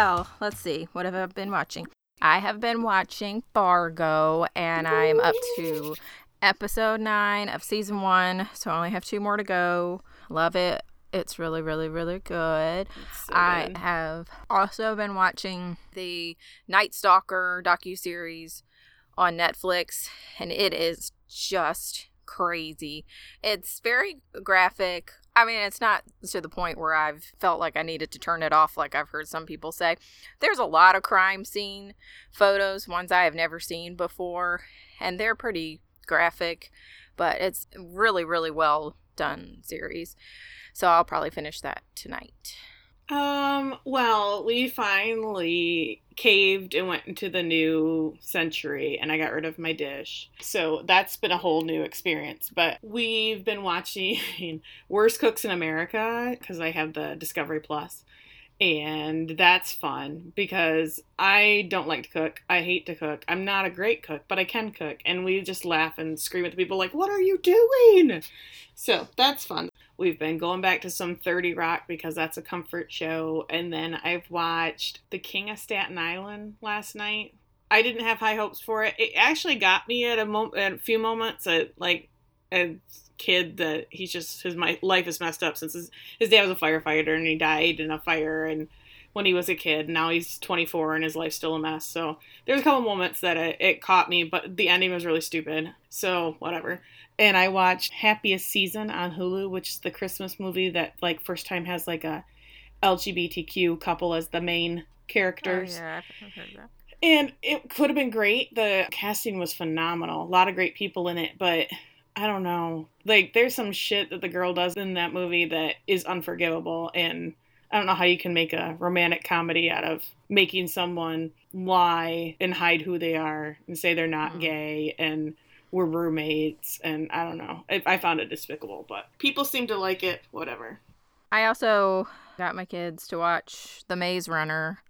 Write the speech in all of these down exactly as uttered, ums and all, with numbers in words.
Well, let's see. What have I been watching? I have been watching Fargo, and I'm up to episode nine of season one, so I only have two more to go. Love it. It's really, really, really good. So I good. have also been watching the Night Stalker docuseries on Netflix, and it is just crazy. It's very graphic. I mean, it's not to the point where I've felt like I needed to turn it off like I've heard some people say. There's a lot of crime scene photos, ones I have never seen before, and they're pretty graphic, but it's really, really well done series. So I'll probably finish that tonight. Um, well, we finally caved and went into the new century, and I got rid of my dish. So that's been a whole new experience. But we've been watching Worst Cooks in America, because I have the Discovery Plus. And that's fun, because I don't like to cook. I hate to cook. I'm not a great cook, but I can cook. And we just laugh and scream at the people like, what are you doing? So that's fun. We've been going back to some thirty Rock, because that's a comfort show. And then I've watched The King of Staten Island last night. I didn't have high hopes for it. It actually got me at a, mo- at a few moments. At, like, a kid that he's just, his my life is messed up since his, his dad was a firefighter and he died in a fire and when he was a kid. Now he's twenty-four and his life's still a mess. So there's a couple moments that it, it caught me, but the ending was really stupid. So whatever. And I watched Happiest Season on Hulu, which is the Christmas movie that like first time has like a L G B T Q couple as the main characters. Oh, yeah, I've heard that. And it could have been great. The casting was phenomenal. A lot of great people in it, but I don't know. Like, there's some shit that the girl does in that movie that is unforgivable, and I don't know how you can make a romantic comedy out of making someone lie and hide who they are and say they're not mm. gay and we're roommates, and I don't know. I, I found it despicable, but people seem to like it, whatever. I also got my kids to watch The Maze Runner,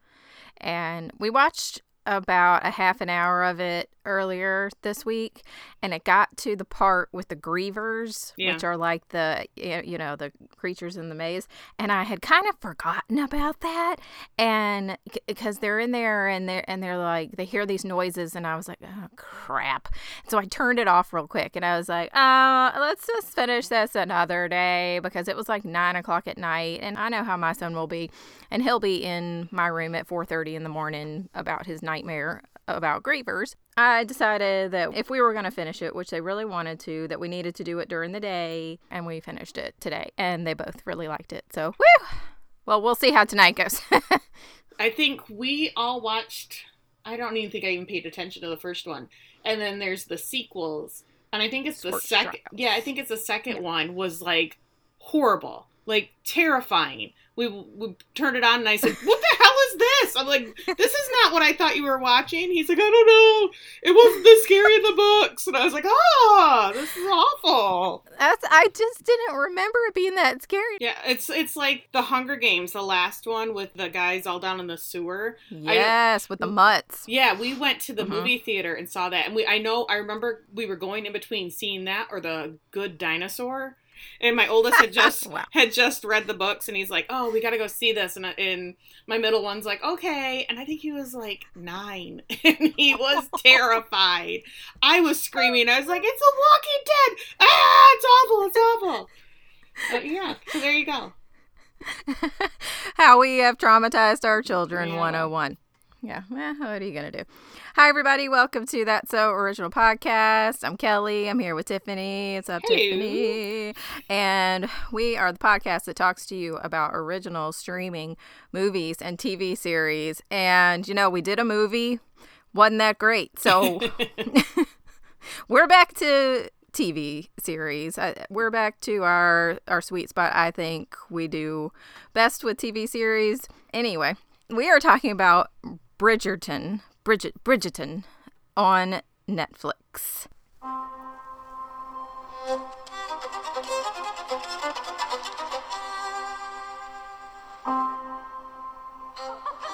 and we watched about a half an hour of it earlier this week, and it got to the part with the grievers, yeah. which are like the, you know, the creatures in the maze, and I had kind of forgotten about that, and because they're in there and they're and they're like, they hear these noises, and I was like, oh crap, so I turned it off real quick, and I was like, oh, let's just finish this another day, because it was like nine o'clock at night, and I know how my son will be, and he'll be in my room at four thirty in the morning about his nightmare about grievers. I decided that if we were going to finish it, which they really wanted to, that we needed to do it during the day, and we finished it today, and they both really liked it. So, woo! Well, we'll see how tonight goes. I think we all watched, I don't even think I even paid attention to the first one, and then there's the sequels, and I think it's the second, yeah, I think it's the second yeah. one was, like, horrible, like, terrifying. We, we turned it on, and I said, what the hell is this? I'm like, this is not what I thought you were watching. He's like, I don't know. It wasn't this scary in the books. And I was like, oh, this is awful. That's, I just didn't remember it being that scary. Yeah, it's it's like the Hunger Games, the last one with the guys all down in the sewer. Yes, I, with the mutts. Yeah, we went to the mm-hmm. movie theater and saw that. And we I know, I remember we were going in between seeing that or the Good Dinosaur. And my oldest had just wow. had just read the books, and he's like, oh, we got to go see this. And, and my middle one's like, okay. And I think he was like nine, and he was terrified. I was screaming. I was like, it's a Walking Dead. Ah, it's awful. It's awful. But yeah, so there you go. How we have traumatized our children yeah. one oh one. Yeah, well, what are you going to do? Hi, everybody. Welcome to That's So Original Podcast. I'm Kelly. I'm here with Tiffany. It's up, hey. Tiffany. And we are the podcast that talks to you about original streaming movies and T V series. And, you know, we did a movie. Wasn't that great? So we're back to T V series. We're back to our, our sweet spot. I think we do best with T V series. Anyway, we are talking about Bridgerton, Bridget, Bridgerton on Netflix.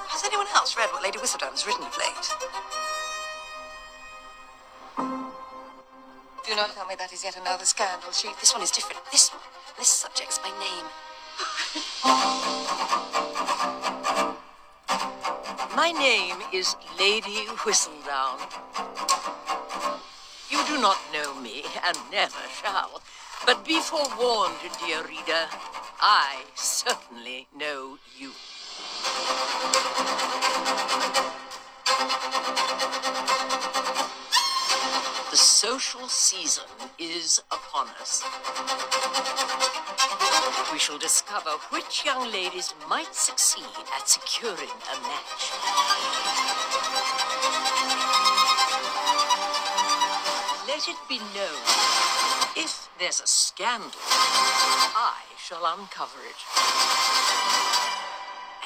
Has anyone else read what Lady Whistledown has written of late? Do not tell me that is yet another scandal sheet. This one is different. This one, this subject's by name. My name is Lady Whistledown. You do not know me, and never shall. But be forewarned, dear reader, I certainly know you. The social season is upon us. We shall discover which young ladies might succeed at securing a match. Let it be known, if there's a scandal, I shall uncover it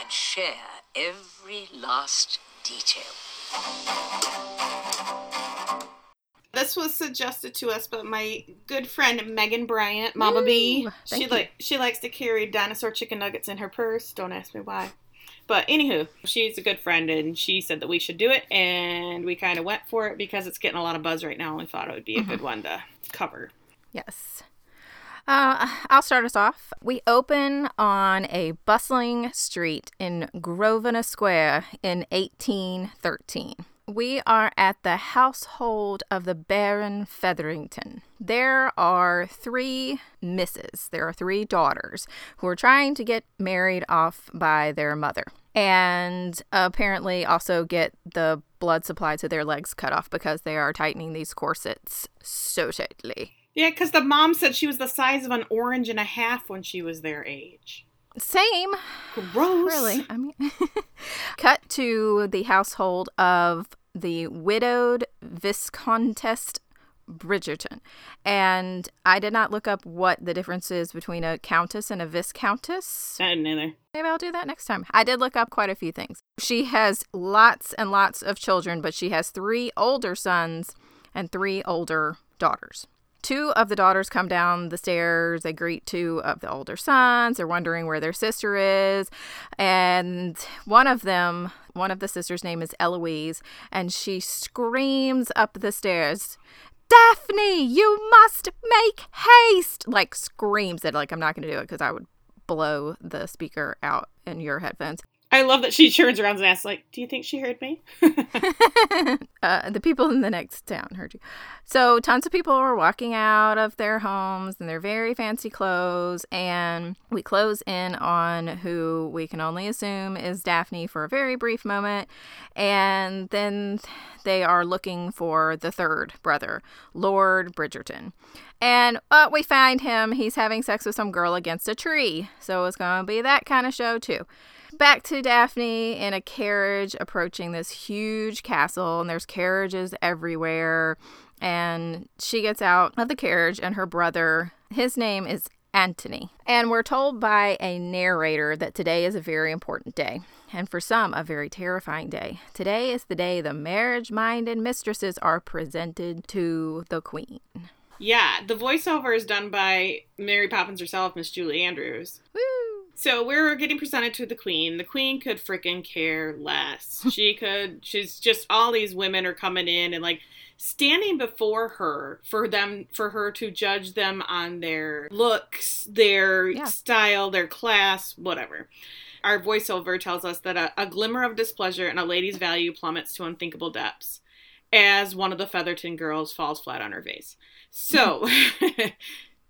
and share every last detail. This was suggested to us by my good friend Megan Bryant, Mama Ooh, B. She like she likes to carry dinosaur chicken nuggets in her purse. Don't ask me why. But anywho, she's a good friend, and she said that we should do it, and we kind of went for it because it's getting a lot of buzz right now, and we thought it would be a mm-hmm. good one to cover. Yes. Uh, I'll start us off. We open on a bustling street in Grosvenor Square in eighteen thirteen. We are at the household of the Baron Featherington. There are three misses. There are three daughters who are trying to get married off by their mother, and apparently also get the blood supply to their legs cut off because they are tightening these corsets so tightly. Yeah, because the mom said she was the size of an orange and a half when she was their age. Same. Gross. Really. I mean, cut to the household of the widowed Viscountess Bridgerton. And I did not look up what the difference is between a countess and a viscountess. I didn't either. Maybe I'll do that next time. I did look up quite a few things. She has lots and lots of children, but she has three older sons and three older daughters. Two of the daughters come down the stairs. They greet two of the older sons. They're wondering where their sister is. And one of them, one of the sisters' name is Eloise, and she screams up the stairs, "Daphne, you must make haste!" Like screams it. Like, I'm not going to do it because I would blow the speaker out in your headphones. I love that she turns around and asks, like, do you think she heard me? uh, the people in the next town heard you. So tons of people are walking out of their homes in their very fancy clothes. And we close in on who we can only assume is Daphne for a very brief moment. And then they are looking for the third brother, Lord Bridgerton. And uh, we find him. He's having sex with some girl against a tree. So it's going to be that kind of show, too. Back to Daphne in a carriage approaching this huge castle, and there's carriages everywhere, and she gets out of the carriage, and her brother, his name is Anthony, and we're told by a narrator that today is a very important day, and for some, a very terrifying day. Today is the day the marriage-minded mistresses are presented to the queen. Yeah, the voiceover is done by Mary Poppins herself, Miss Julie Andrews. Woo! So we're getting presented to the queen. The queen could freaking care less. She could, she's just, all these women are coming in and like standing before her for them, for her to judge them on their looks, their yeah. style, their class, whatever. Our voiceover tells us that a, a glimmer of displeasure and a lady's value plummets to unthinkable depths as one of the Featherton girls falls flat on her face. So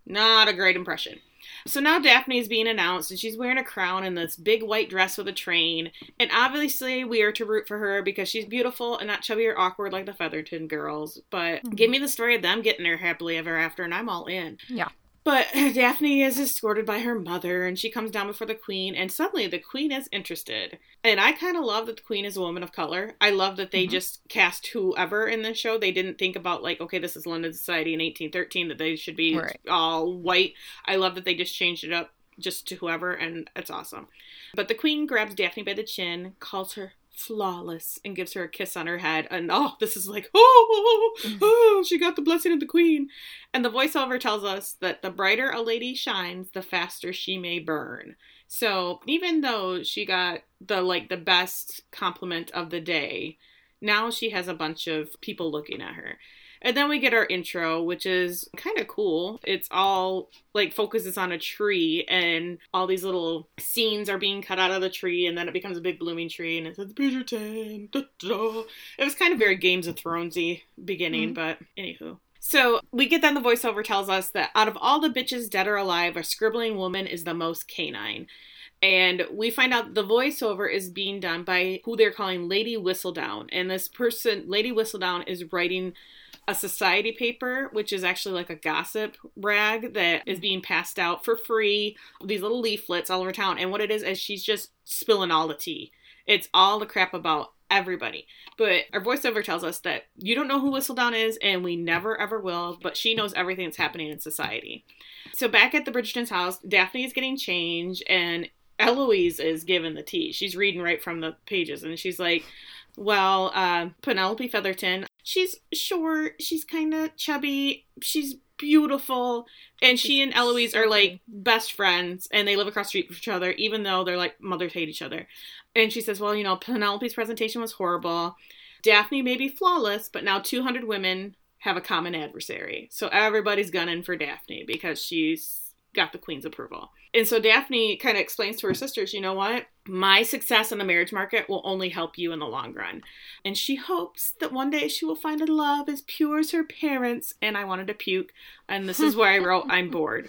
not a great impression. So now Daphne is being announced, and she's wearing a crown and this big white dress with a train. And obviously we are to root for her because she's beautiful and not chubby or awkward like the Featherton girls. But mm-hmm. give me the story of them getting there happily ever after, and I'm all in. Yeah. But Daphne is escorted by her mother, and she comes down before the queen, and suddenly the queen is interested. And I kind of love that the queen is a woman of color. I love that they mm-hmm. just cast whoever in this show. They didn't think about, like, okay, this is London society in eighteen thirteen, that they should be right. all white. I love that they just changed it up just to whoever, and it's awesome. But the queen grabs Daphne by the chin, calls her flawless, and gives her a kiss on her head, and oh, this is like, oh, oh, oh, she got the blessing of the queen. And the voiceover tells us that the brighter a lady shines, the faster she may burn. So even though she got the like the best compliment of the day, now she has a bunch of people looking at her. And then we get our intro, which is kind of cool. It's all, like, focuses on a tree, and all these little scenes are being cut out of the tree, and then it becomes a big blooming tree, and it says, Bridgerton, da, da. It was kind of very Games of Thronesy beginning, mm-hmm. but anywho. So we get then the voiceover tells us that out of all the bitches dead or alive, a scribbling woman is the most canine. And we find out the voiceover is being done by who they're calling Lady Whistledown. And this person, Lady Whistledown, is writing a society paper, which is actually like a gossip rag that is being passed out for free. These little leaflets all over town. And what it is, is she's just spilling all the tea. It's all the crap about everybody. But our voiceover tells us that you don't know who Whistledown is, and we never ever will, but she knows everything that's happening in society. So back at the Bridgerton's house, Daphne is getting changed, and Eloise is given the tea. She's reading right from the pages, and she's like, well, uh, Penelope Featherington, she's short, she's kind of chubby, she's beautiful, and she and Eloise are like best friends, and they live across the street from each other, even though they're like mothers hate each other. And she says, well, you know, Penelope's presentation was horrible. Daphne may be flawless, but now two hundred women have a common adversary. So everybody's gunning for Daphne because she's got the queen's approval. And so Daphne kind of explains to her sisters, you know what? My success in the marriage market will only help you in the long run. And she hopes that one day she will find a love as pure as her parents. And I wanted to puke. And this is where I wrote, I'm bored.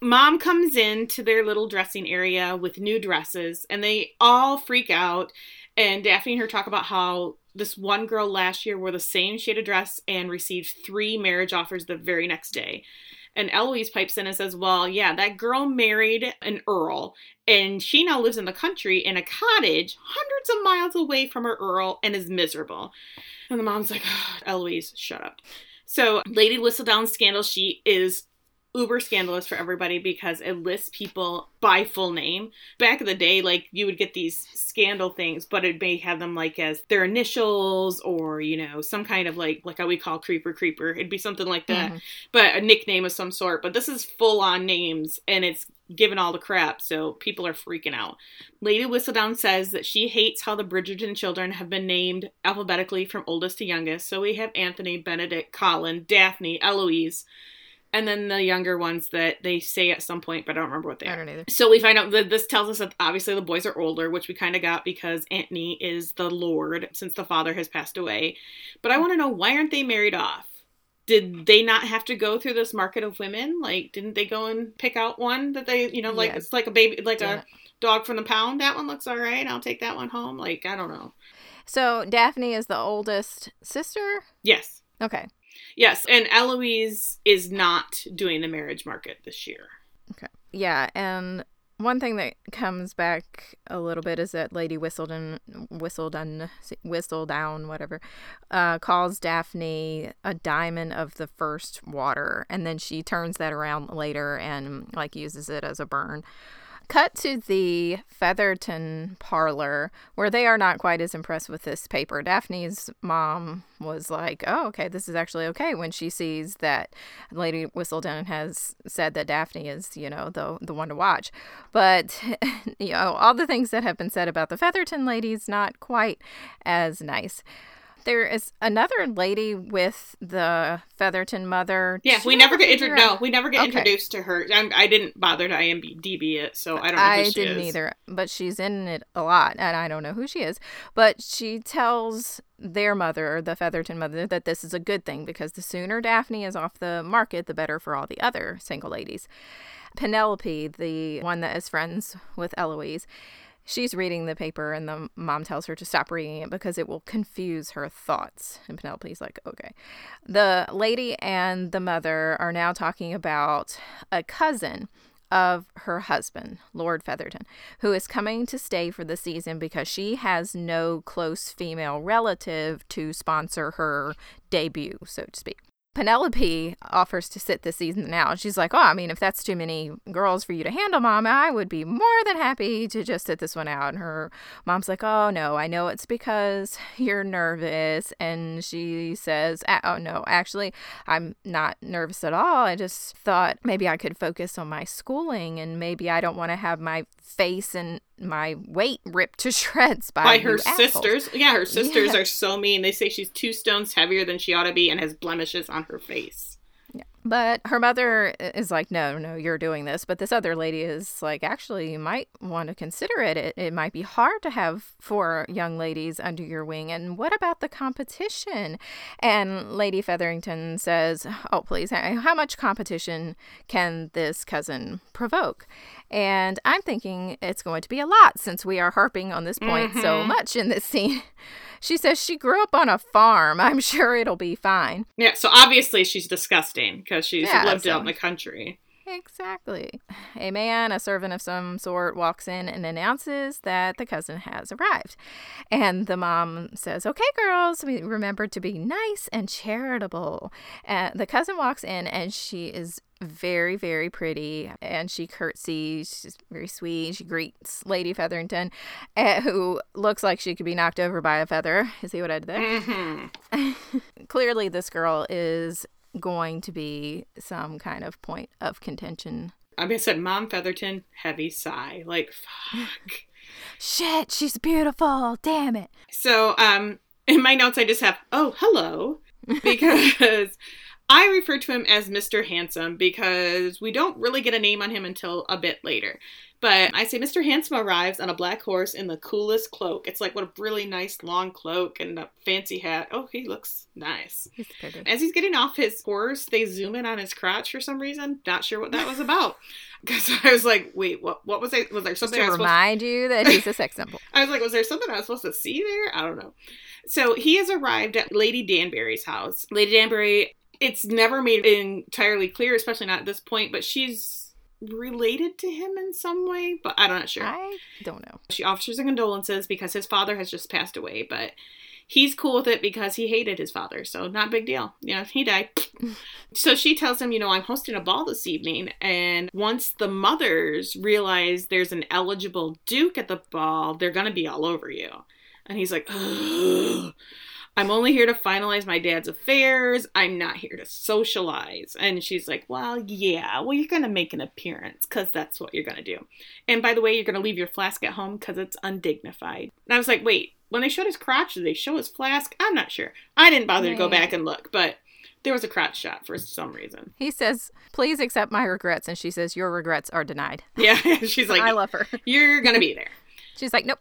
Mom comes in to their little dressing area with new dresses. And they all freak out. And Daphne and her talk about how this one girl last year wore the same shade of dress and received three marriage offers the very next day. And Eloise pipes in and says, well, yeah, that girl married an earl, and she now lives in the country in a cottage hundreds of miles away from her earl and is miserable. And the mom's like, oh, Eloise, shut up. So Lady Whistledown's scandal sheet is uber scandalous for everybody because it lists people by full name. Back in the day, like, you would get these scandal things, but it may have them like as their initials or, you know, some kind of like like how we call creeper creeper. It'd be something like that, mm-hmm. but a nickname of some sort. But this is full on names, and it's given all the crap, so people are freaking out. Lady Whistledown says that she hates how the Bridgerton children have been named alphabetically from oldest to youngest. So we have Anthony, Benedict, Colin, Daphne, Eloise. And then the younger ones that they say at some point, but I don't remember what they are. I don't either. So we find out that this tells us that obviously the boys are older, which we kind of got because Anthony is the lord since the father has passed away. But I want to know, why aren't they married off? Did they not have to go through this market of women? Like, didn't they go and pick out one that they, you know, like, yeah. It's like a baby, like yeah. a dog from the pound. That one looks all right. I'll take that one home. Like, I don't know. So Daphne is the oldest sister? Yes. Okay. Yes, and Eloise is not doing the marriage market this year. Okay. Yeah, and one thing that comes back a little bit is that Lady Whistledown, Whistledown, Whistledown, whatever, uh, calls Daphne a diamond of the first water, and then she turns that around later and, like, uses it as a burn. Cut to the Featherton parlor, where they are not quite as impressed with this paper. Daphne's mom was like, oh, okay, this is actually okay, when she sees that Lady Whistledown has said that Daphne is, you know, the the one to watch. But, you know, all the things that have been said about the Featherton ladies, not quite as nice. There is another lady with the Featherton mother. Yeah, we never, get intro- no, we never get okay. introduced to her. I'm, I didn't bother to IMDb it, so I don't know who I she is. I didn't either, but she's in it a lot, and I don't know who she is. But she tells their mother, the Featherton mother, that this is a good thing because the sooner Daphne is off the market, the better for all the other single ladies. Penelope, the one that is friends with Eloise, she's reading the paper, and the mom tells her to stop reading it because it will confuse her thoughts. And Penelope's like, okay. The lady and the mother are now talking about a cousin of her husband, Lord Featherton, who is coming to stay for the season because she has no close female relative to sponsor her debut, so to speak. Penelope offers to sit this season now. She's like, oh, I mean, if that's too many girls for you to handle, Mom, I would be more than happy to just sit this one out. And her mom's like, oh, no, I know it's because you're nervous. And she says, oh, no, actually, I'm not nervous at all. I just thought maybe I could focus on my schooling, and maybe I don't want to have my face in my weight ripped to shreds by, by her sisters. Yeah, her sisters yeah. are so mean. They say she's two stones heavier than she ought to be and has blemishes on her face. Yeah. But her mother is like, no, no, you're doing this. But this other lady is like, actually, you might want to consider it. It, it might be hard to have four young ladies under your wing. And what about the competition? And Lady Featherington says, oh, please, how much competition can this cousin provoke? And I'm thinking it's going to be a lot since we are harping on this point mm-hmm. so much in this scene. She says she grew up on a farm. I'm sure it'll be fine. Yeah, so obviously she's disgusting because she's yeah, lived so. out in the country. Exactly. A man, a servant of some sort, walks in and announces that the cousin has arrived. And the mom says, okay, girls, we remember to be nice and charitable. Uh, the cousin walks in and she is very, very pretty, and she curtsies. She's very sweet. She greets Lady Featherington, uh, who looks like she could be knocked over by a feather. You see what I did there? Mm-hmm. Clearly, this girl is going to be some kind of point of contention. I mean, I said, Mom Featherton, heavy sigh. Like, fuck. Shit, she's beautiful. Damn it. So, um, in my notes, I just have, oh, hello, because I refer to him as Mister Handsome because we don't really get a name on him until a bit later. But I say Mister Handsome arrives on a black horse in the coolest cloak. It's like, what a really nice long cloak and a fancy hat. Oh, he looks nice. He's pretty. As he's getting off his horse, they zoom in on his crotch for some reason. Not sure what that was about. Because I was like, wait, what What was I? Was there something I was supposed to... remind you that he's a sex symbol. I was like, was there something I was supposed to see there? I don't know. So he has arrived at Lady Danbury's house. Lady Danbury, it's never made entirely clear, especially not at this point, but she's related to him in some way, but I'm not sure. I don't know. She offers her condolences because his father has just passed away, but he's cool with it because he hated his father, so not a big deal. You know, he died. So she tells him, you know, I'm hosting a ball this evening, and once the mothers realize there's an eligible duke at the ball, they're going to be all over you. And he's like, ugh. I'm only here to finalize my dad's affairs. I'm not here to socialize. And she's like, well, yeah, well, you're going to make an appearance because that's what you're going to do. And by the way, you're going to leave your flask at home because it's undignified. And I was like, wait, when they showed his crotch, did they show his flask? I'm not sure. I didn't bother right. to go back and look, but there was a crotch shot for some reason. He says, please accept my regrets. And she says, your regrets are denied. Yeah. She's like, I love her. You're going to be there. She's like, nope.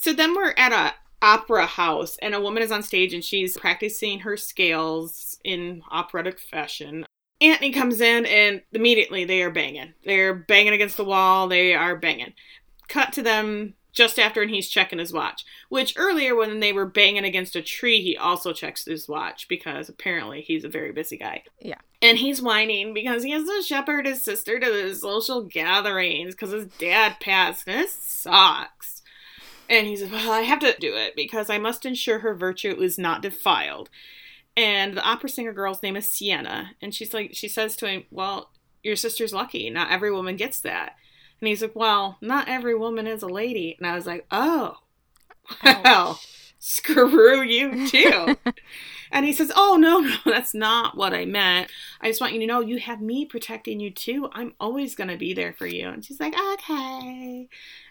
So then we're at a opera house, and a woman is on stage and she's practicing her scales in operatic fashion. Anthony comes in and immediately they are banging. They're banging against the wall. They are banging. Cut to them just after, and he's checking his watch, which earlier when they were banging against a tree, he also checks his watch because apparently he's a very busy guy. Yeah. And he's whining because he has to shepherd his sister to the social gatherings because his dad passed. This sucks. And he says, well, I have to do it because I must ensure her virtue is not defiled. And the opera singer girl's name is Sienna. And she's like, she says to him, well, your sister's lucky. Not every woman gets that. And he's like, well, not every woman is a lady. And I was like, oh, well, screw you too. And he says, oh, no, no, that's not what I meant. I just want you to know you have me protecting you too. I'm always going to be there for you. And she's like, okay.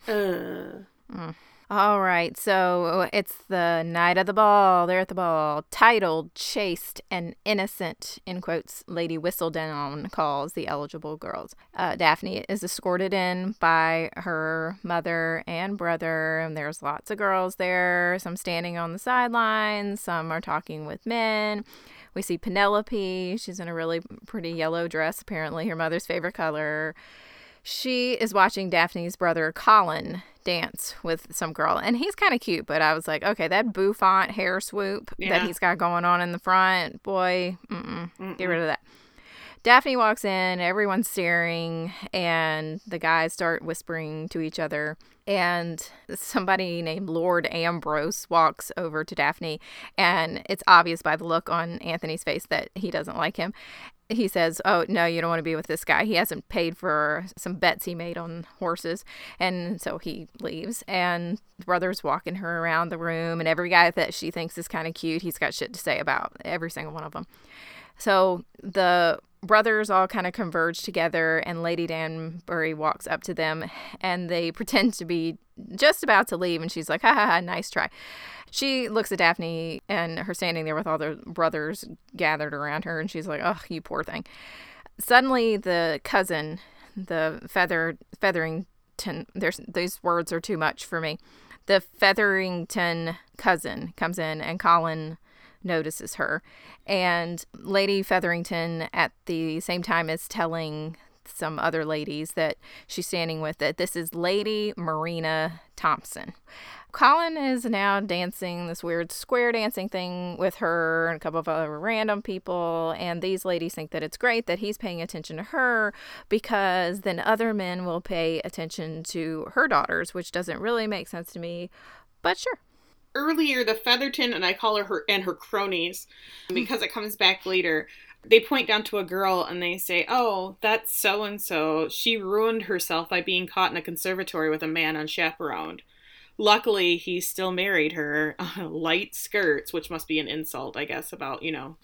Uh. Mm. All right, so it's the night of the ball. They're at the ball. Titled, chaste, and innocent, in quotes, Lady Whistledown calls the eligible girls. Uh, Daphne is escorted in by her mother and brother, and there's lots of girls there, some standing on the sidelines, some are talking with men. We see Penelope. She's in a really pretty yellow dress, apparently her mother's favorite color. She is watching Daphne's brother, Colin, dance with some girl, and he's kind of cute, but I was like, okay, that bouffant hair swoop yeah. that he's got going on in the front, boy, mm-mm, mm-mm. get rid of that. Daphne walks in, everyone's staring, and the guys start whispering to each other, and somebody named Lord Ambrose walks over to Daphne, and it's obvious by the look on Anthony's face that he doesn't like him. He says, oh, no, you don't want to be with this guy. He hasn't paid for some bets he made on horses. And so he leaves. And the brother's walking her around the room. And every guy that she thinks is kind of cute, he's got shit to say about every single one of them. So the brothers all kind of converge together, and Lady Danbury walks up to them, and they pretend to be just about to leave, and she's like, ha ha ha, nice try. She looks at Daphne and her standing there with all the brothers gathered around her, and she's like, oh, you poor thing. Suddenly the cousin, the feather Featherington, there's, these words are too much for me. The Featherington cousin comes in, and Colin notices her. And Lady Featherington, at the same time, is telling some other ladies that she's standing with that this is Lady Marina Thompson. Colin is now dancing this weird square dancing thing with her and a couple of other random people, and these ladies think that it's great that he's paying attention to her because then other men will pay attention to her daughters, which doesn't really make sense to me, but sure. Earlier, the Featherton, and I call her her and her cronies because it comes back later, they point down to a girl and they say, oh, that's so-and-so. She ruined herself by being caught in a conservatory with a man unchaperoned. Luckily, he still married her. Uh, light skirts, which must be an insult, I guess, about, you know,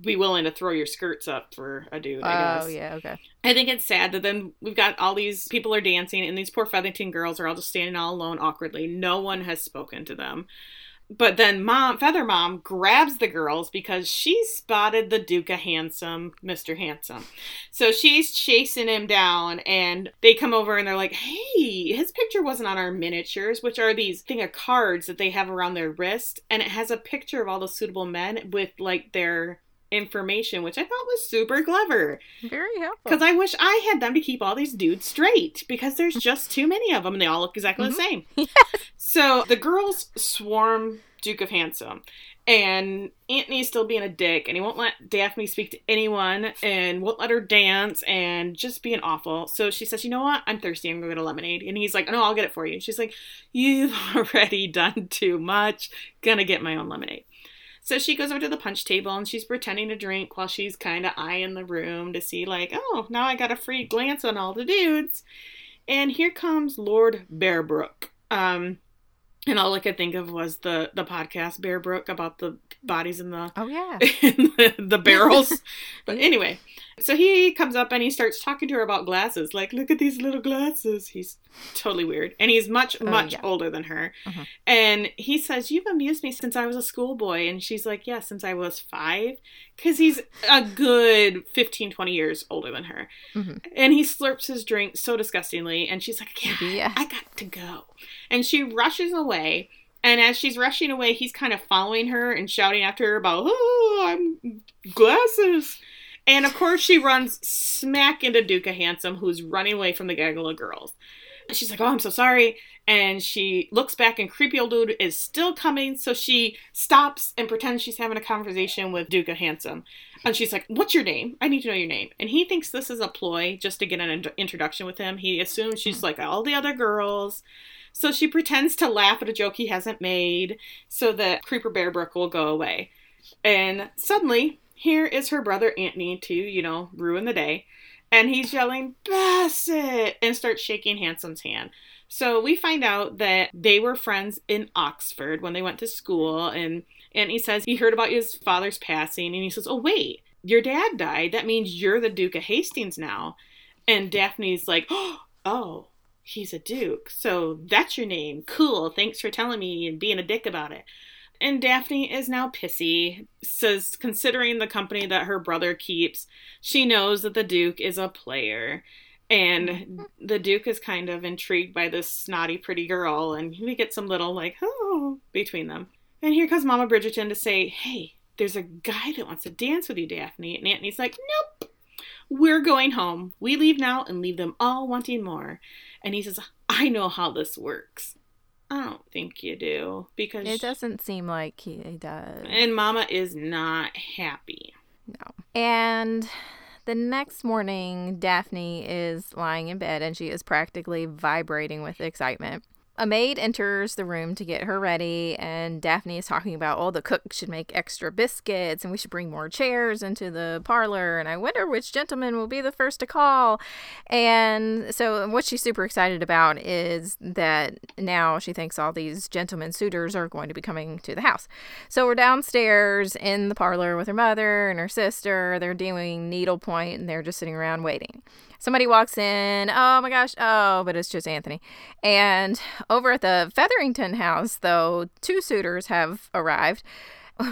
be willing to throw your skirts up for a dude, I guess. Oh, yeah, okay. I think it's sad that then we've got all these people are dancing, and these poor Featherington girls are all just standing all alone awkwardly. No one has spoken to them. But then Mom, Feather Mom grabs the girls because she spotted the Duke of Handsome, Mister Handsome. So she's chasing him down, and they come over and they're like, hey, his picture wasn't on our miniatures, which are these thing of cards that they have around their wrist. And it has a picture of all the suitable men with like their information, which I thought was super clever. Very helpful. Because I wish I had them to keep all these dudes straight, because there's just too many of them and they all look exactly mm-hmm. the same. Yes. So the girls swarm Duke of Handsome, and Anthony's still being a dick, and he won't let Daphne speak to anyone and won't let her dance and just being awful. So she says, you know what? I'm thirsty. I'm going to get a lemonade. And he's like, no, I'll get it for you. And she's like, you've already done too much. Gonna get my own lemonade. So she goes over to the punch table, and she's pretending to drink while she's kind of eyeing the room to see, like, oh, now I got a free glance on all the dudes. And here comes Lord Bearbrook. Um, and all I could think of was the, the podcast Bearbrook about the bodies in the oh yeah in the, the barrels. But anyway, so he comes up and he starts talking to her about glasses. Like, look at these little glasses. He's totally weird, and he's much much uh, yeah. older than her. Uh-huh. And he says, "You've amused me since I was a schoolboy," and she's like, "Yeah, since I was five," because he's a good fifteen, twenty years older than her. Mm-hmm. And he slurps his drink so disgustingly, and she's like, "Yeah, yeah. I got to go," and she rushes away. Away. And as she's rushing away, he's kind of following her and shouting after her about, oh, I'm glasses. And of course, she runs smack into Duke of Handsome, who's running away from the gaggle of girls. And she's like, oh, I'm so sorry. And she looks back, and creepy old dude is still coming. So she stops and pretends she's having a conversation with Duke of Handsome. And she's like, what's your name? I need to know your name. And he thinks this is a ploy just to get an in- introduction with him. He assumes she's like all the other girls. So she pretends to laugh at a joke he hasn't made so that Creeper Bearbrook will go away. And suddenly, here is her brother Anthony to, you know, ruin the day. And he's yelling, Bassett! And starts shaking Handsome's hand. So we find out that they were friends in Oxford when they went to school. And Anthony says he heard about his father's passing. And he says, oh, wait, your dad died. That means you're the Duke of Hastings now. And Daphne's like, oh. He's a duke, so that's your name. Cool, thanks for telling me and being a dick about it. And Daphne is now pissy, says considering the company that her brother keeps, she knows that the duke is a player. And the duke is kind of intrigued by this snotty pretty girl, and we get some little, like, oh, between them. And here comes Mama Bridgerton to say, hey, there's a guy that wants to dance with you, Daphne. And Anthony's like, nope. We're going home. We leave now and leave them all wanting more. And he says, I know how this works. I don't think you do. Because it doesn't seem like he does. And Mama is not happy. No. And the next morning, Daphne is lying in bed, and she is practically vibrating with excitement. A maid enters the room to get her ready, and Daphne is talking about, oh, the cook should make extra biscuits, and we should bring more chairs into the parlor, and I wonder which gentleman will be the first to call. And so what she's super excited about is that now she thinks all these gentlemen suitors are going to be coming to the house. So we're downstairs in the parlor with her mother and her sister. They're doing needlepoint, and they're just sitting around waiting. Somebody walks in. Oh, my gosh. Oh, but it's just Anthony. And over at the Featherington house, though, two suitors have arrived,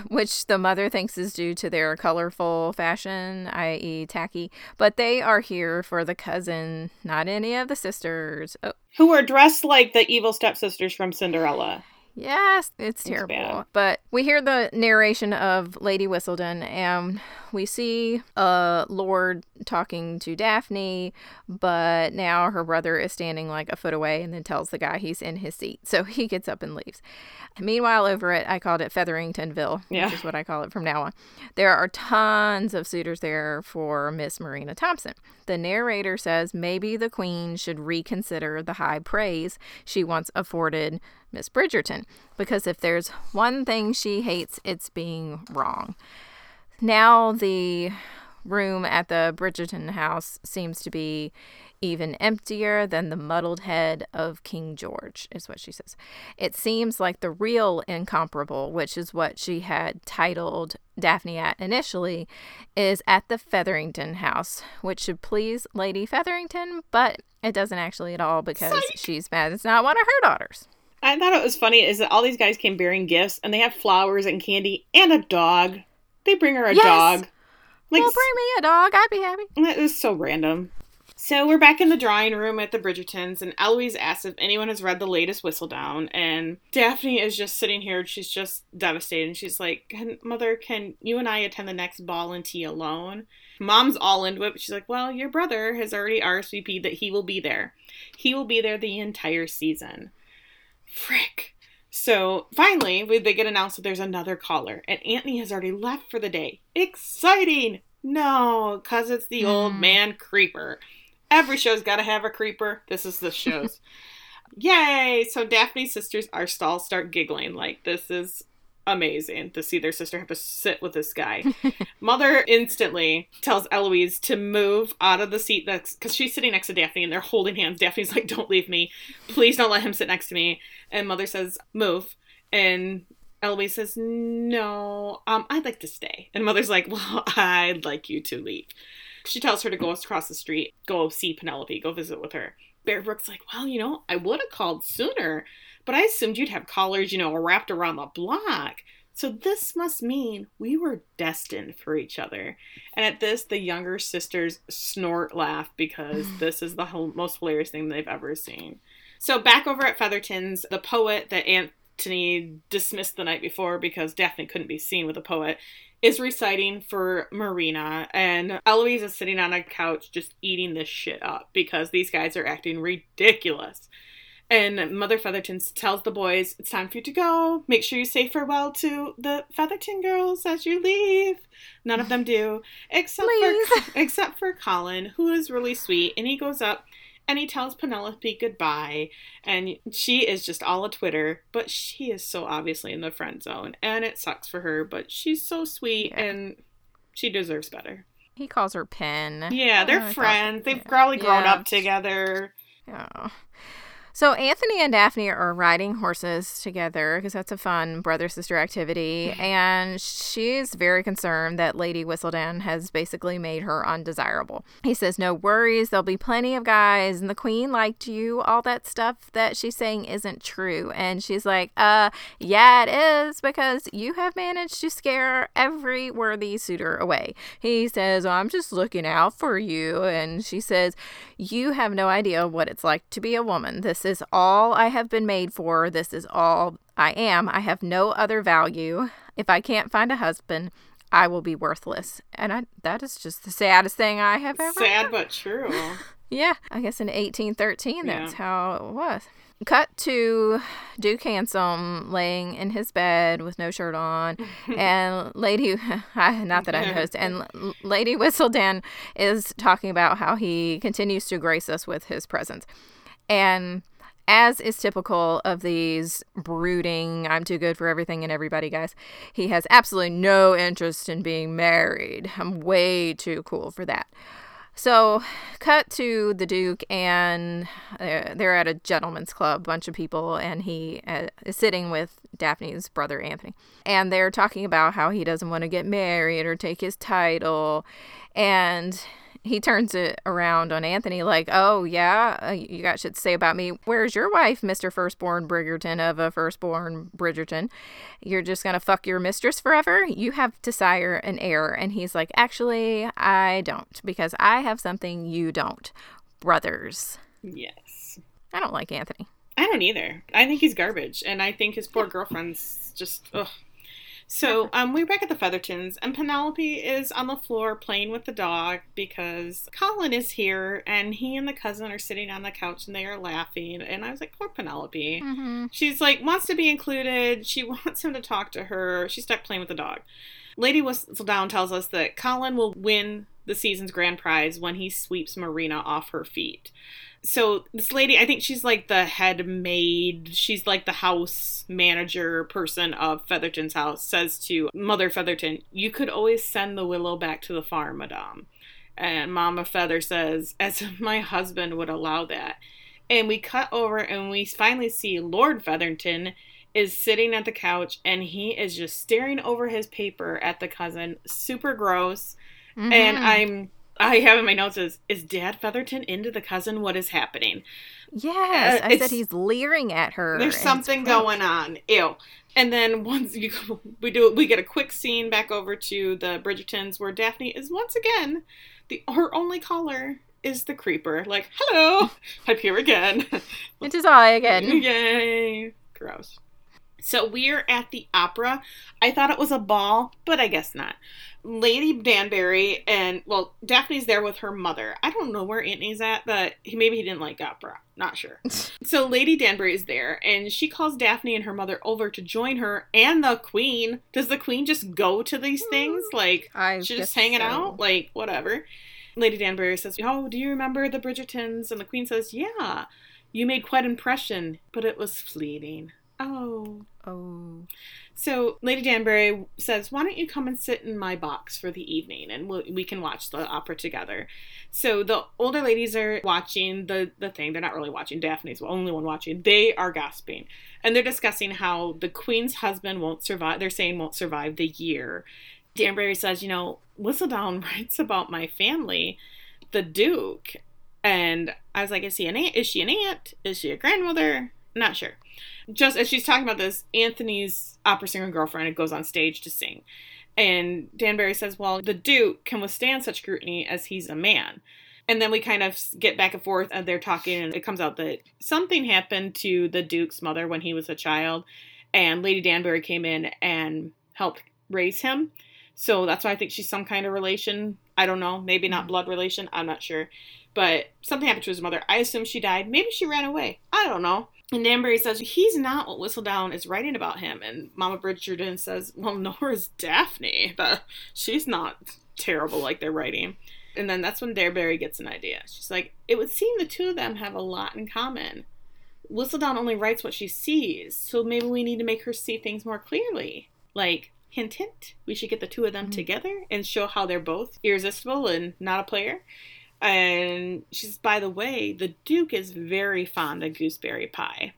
which the mother thinks is due to their colorful fashion, that is tacky. But they are here for the cousin, not any of the sisters. Oh. Who are dressed like the evil stepsisters from Cinderella. Yes, it's terrible. It's but we hear the narration of Lady Whistledown, and we see uh, Lord talking to Daphne, but now her brother is standing like a foot away and then tells the guy he's in his seat. So he gets up and leaves. Meanwhile, over at, I called it Featheringtonville, yeah. which is what I call it from now on. There are tons of suitors there for Miss Marina Thompson. The narrator says maybe the queen should reconsider the high praise she once afforded Miss Bridgerton, because if there's one thing she hates, it's being wrong. Now the room at the Bridgerton house seems to be even emptier than the muddled head of King George, is what she says. It seems like the real incomparable, which is what she had titled Daphne at initially, is at the Featherington house, which should please Lady Featherington, but it doesn't actually at all, because Psych. she's mad it's not one of her daughters. I thought it was funny is that all these guys came bearing gifts, and they have flowers and candy and a dog. They bring her a yes. dog. Like, well, bring me a dog. I'd be happy. It was so random. So we're back in the drawing room at the Bridgertons, and Eloise asks if anyone has read the latest Whistledown, and Daphne is just sitting here. She's just devastated. She's like, Mother, can you and I attend the next ball and tea alone? Mom's all into it, but she's like, well, your brother has already R S V P'd that he will be there. He will be there the entire season. Frick. So finally we, they get announced that there's another caller, and Anthony has already left for the day. Exciting. No, because it's the mm. old man creeper. Every show's got to have a creeper. This is the show's. Yay. So Daphne's sisters are all start giggling like this is amazing to see their sister have to sit with this guy. Mother instantly tells Eloise to move out of the seat that's because she's sitting next to Daphne and they're holding hands. Daphne's like, don't leave me. Please don't let him sit next to me. And Mother says, move. And Eloise says, no, um, I'd like to stay. And Mother's like, well, I'd like you to leave. She tells her to go across the street, go see Penelope, go visit with her. Bearbrook's like, well, you know, I would have called sooner, but I assumed you'd have collars, you know, wrapped around the block. So this must mean we were destined for each other. And at this, the younger sisters snort laugh because this is the whole, most hilarious thing they've ever seen. So back over at Featherton's, the poet that Anthony dismissed the night before because Daphne couldn't be seen with a poet is reciting for Marina, and Eloise is sitting on a couch just eating this shit up because these guys are acting ridiculous. And Mother Featherton tells the boys, it's time for you to go. Make sure you say farewell to the Featherton girls as you leave. None of them do, except for, except for Colin, who is really sweet, and he goes up and he tells Penelope goodbye, and she is just all a twitter, but she is so obviously in the friend zone, and it sucks for her, but she's so sweet, yeah. and she deserves better. He calls her Pen. Yeah, they're friends. They've probably grown yeah. up together. Yeah. So Anthony and Daphne are riding horses together because that's a fun brother-sister activity. And she's very concerned that Lady Whistledown has basically made her undesirable. He says, no worries, there'll be plenty of guys. And the queen liked you. All that stuff that she's saying isn't true. And she's like, "Uh, yeah, it is, because you have managed to scare every worthy suitor away." He says, well, I'm just looking out for you. And she says, you have no idea what it's like to be a woman. This is all I have been made for. This is all I am. I have no other value. If I can't find a husband, I will be worthless. And I, that is just the saddest thing I have ever Sad heard. But true. Yeah. I guess in eighteen thirteen, that's yeah. how it was. Cut to Duke Handsome laying in his bed with no shirt on, and Lady, not that I'm host, and Lady Whistledown is talking about how he continues to grace us with his presence. And As is typical of these brooding, I'm too good for everything and everybody guys, he has absolutely no interest in being married. I'm way too cool for that. So, cut to the Duke, and uh, they're at a gentleman's club, bunch of people, and he uh, is sitting with Daphne's brother, Anthony. And they're talking about how he doesn't want to get married or take his title, and he turns it around on Anthony like, oh, yeah, you got shit to say about me. Where's your wife, Mister Firstborn Bridgerton of a Firstborn Bridgerton? You're just going to fuck your mistress forever? You have to sire an heir. And he's like, actually, I don't, because I have something you don't. Brothers. Yes. I don't like Anthony. I don't either. I think he's garbage. And I think his poor girlfriend's just, ugh. So um, we're back at the Feathertons, and Penelope is on the floor playing with the dog because Colin is here, and he and the cousin are sitting on the couch, and they are laughing, and I was like, poor Penelope. Mm-hmm. She's like, wants to be included. She wants him to talk to her. She's stuck playing with the dog. Lady Whistledown tells us that Colin will win the season's grand prize when he sweeps Marina off her feet. So this lady, I think she's like the head maid. She's like the house manager person of Featherton's house, says to Mother Featherton, you could always send the willow back to the farm, madame. And Mama Feather says, as if my husband would allow that. And we cut over and we finally see Lord Featherington is sitting at the couch, and he is just staring over his paper at the cousin. Super gross. Mm-hmm. And I'm... I have in my notes is, is Dad Featherton into the cousin? What is happening? Yes, uh, I said he's leering at her. There's something going on. Ew. And then once you, we do, we get a quick scene back over to the Bridgertons where Daphne is once again, the her only caller is the creeper. Like, hello, I'm here again. It is I again. Yay. Gross. So we're at the opera. I thought it was a ball, but I guess not. Lady Danbury and, well, Daphne's there with her mother. I don't know where Anthony's at, but he, maybe he didn't like opera. Not sure. So Lady Danbury is there, and she calls Daphne and her mother over to join her and the Queen. Does the Queen just go to these things? Like, I she's just hanging so. out? Like, whatever. Lady Danbury says, oh, do you remember the Bridgertons? And the Queen says, yeah, you made quite an impression, but it was fleeting. Oh. Oh. So Lady Danbury says, why don't you come and sit in my box for the evening and we'll, we can watch the opera together. So the older ladies are watching the, the thing. They're not really watching. Daphne's the only one watching. They are gossiping. And they're discussing how the Queen's husband won't survive. They're saying won't survive the year. Danbury says, you know, Whistledown writes about my family, the Duke. And I was like, is, he an aunt? Is she an aunt? Is she a grandmother? Not sure. Just as she's talking about this, Anthony's opera singer girlfriend goes on stage to sing. And Danbury says, well, the Duke can withstand such scrutiny as he's a man. And then we kind of get back and forth and they're talking, and it comes out that something happened to the Duke's mother when he was a child. And Lady Danbury came in and helped raise him. So that's why I think she's some kind of relation. I don't know. Maybe not blood relation. I'm not sure. But something happened to his mother. I assume she died. Maybe she ran away. I don't know. And Danbury says, he's not what Whistledown is writing about him. And Mama Bridgerton says, well, nor is Daphne. But she's not terrible like they're writing. And then that's when Danbury gets an idea. She's like, it would seem the two of them have a lot in common. Whistledown only writes what she sees. So maybe we need to make her see things more clearly. Like, hint, hint, we should get the two of them mm-hmm. together and show how they're both irresistible and not a player. And she's, by the way, the Duke is very fond of gooseberry pie.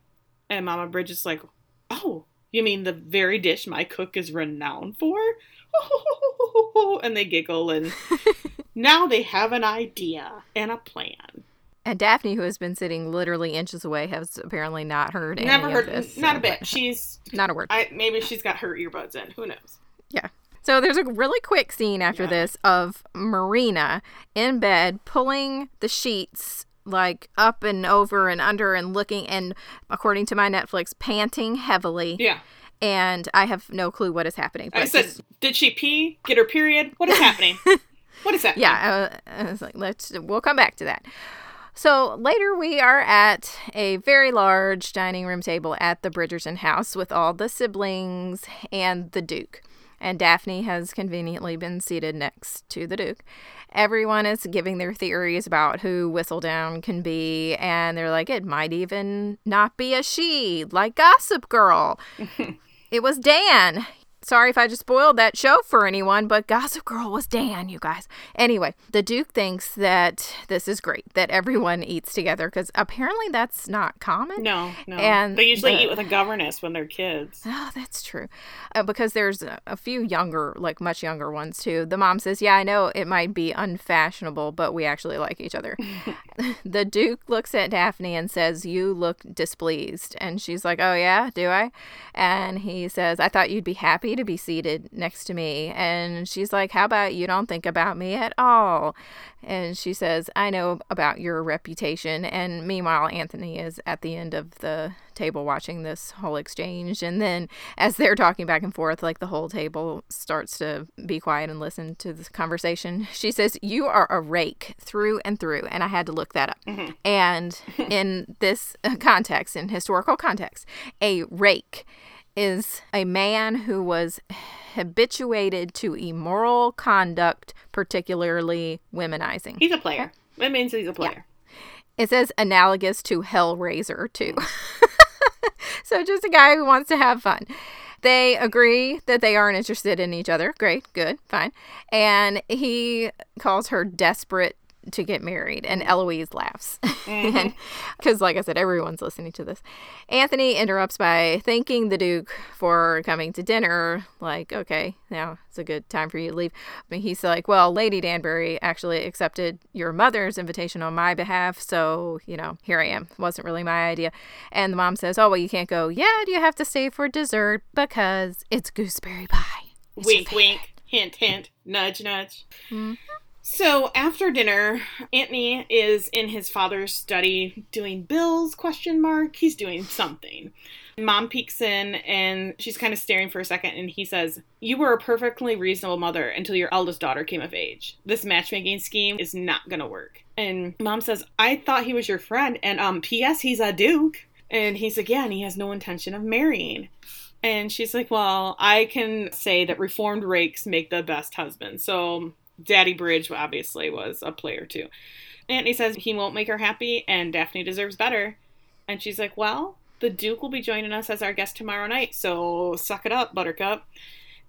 And Mama Bridge is like, oh, you mean the very dish my cook is renowned for? And they giggle, and now they have an idea and a plan. And Daphne, who has been sitting literally inches away, has apparently not heard any Never heard, of this. Not so, a bit. She's... Not a word. I, maybe she's got her earbuds in. Who knows? Yeah. So there's a really quick scene after yeah. this of Marina in bed pulling the sheets like up and over and under and looking and, according to my Netflix, panting heavily. Yeah. And I have no clue what is happening. I said, just... did she pee? Get her period? What is happening? What is happening? Yeah. I, I was like, let's, we'll come back to that. So later we are at a very large dining room table at the Bridgerton house with all the siblings and the Duke. and Daphne has conveniently been seated next to the Duke. Everyone is giving their theories about who Whistledown can be, and they're like, it might even not be a she, like Gossip Girl. It was Dan. Sorry if I just spoiled that show for anyone, but Gossip Girl was Dan, you guys. Anyway, the Duke thinks that this is great, that everyone eats together, because apparently that's not common. No, no. And they usually the, eat with a governess when they're kids. Oh, that's true. Uh, because there's a, a few younger, like much younger ones, too. The mom says, yeah, I know it might be unfashionable, but we actually like each other. The Duke looks at Daphne and says, you look displeased. And she's like, oh, yeah, do I? And he says, I thought you'd be happy to to be seated next to me. And she's like, how about you don't think about me at all? And she says, I know about your reputation. And meanwhile, Anthony is at the end of the table watching this whole exchange. And then as they're talking back and forth, like the whole table starts to be quiet and listen to this conversation. She says, you are a rake through and through. And I had to look that up. Mm-hmm. And in this context, in historical context, a rake is a man who was habituated to immoral conduct, particularly womenizing. He's a player. Okay. It means he's a player. Yeah. It says analogous to Hellraiser, too. So just a guy who wants to have fun. They agree that they aren't interested in each other. Great, good, fine. And he calls her desperate to get married, and Eloise laughs because mm-hmm. like I said, everyone's listening to this. Anthony interrupts by thanking the Duke for coming to dinner, like, okay, now it's a good time for you to leave. But he's like, well, Lady Danbury actually accepted your mother's invitation on my behalf, so, you know, here I am. It wasn't really my idea. And the mom says, oh, well, you can't go yet, you have to stay for dessert because it's gooseberry pie. It's wink wink, hint hint, nudge nudge. Mm-hmm. So after dinner, Anthony is in his father's study doing bills, question mark. He's doing something. Mom peeks in and she's kind of staring for a second, and he says, you were a perfectly reasonable mother until your eldest daughter came of age. This matchmaking scheme is not going to work. And Mom says, I thought he was your friend, and um, P S he's a Duke. And he's like, yeah, and he has no intention of marrying. And she's like, well, I can say that reformed rakes make the best husband. So Daddy Bridge obviously was a player too. Anthony says he won't make her happy and Daphne deserves better. And she's like, well, the Duke will be joining us as our guest tomorrow night, so suck it up, Buttercup.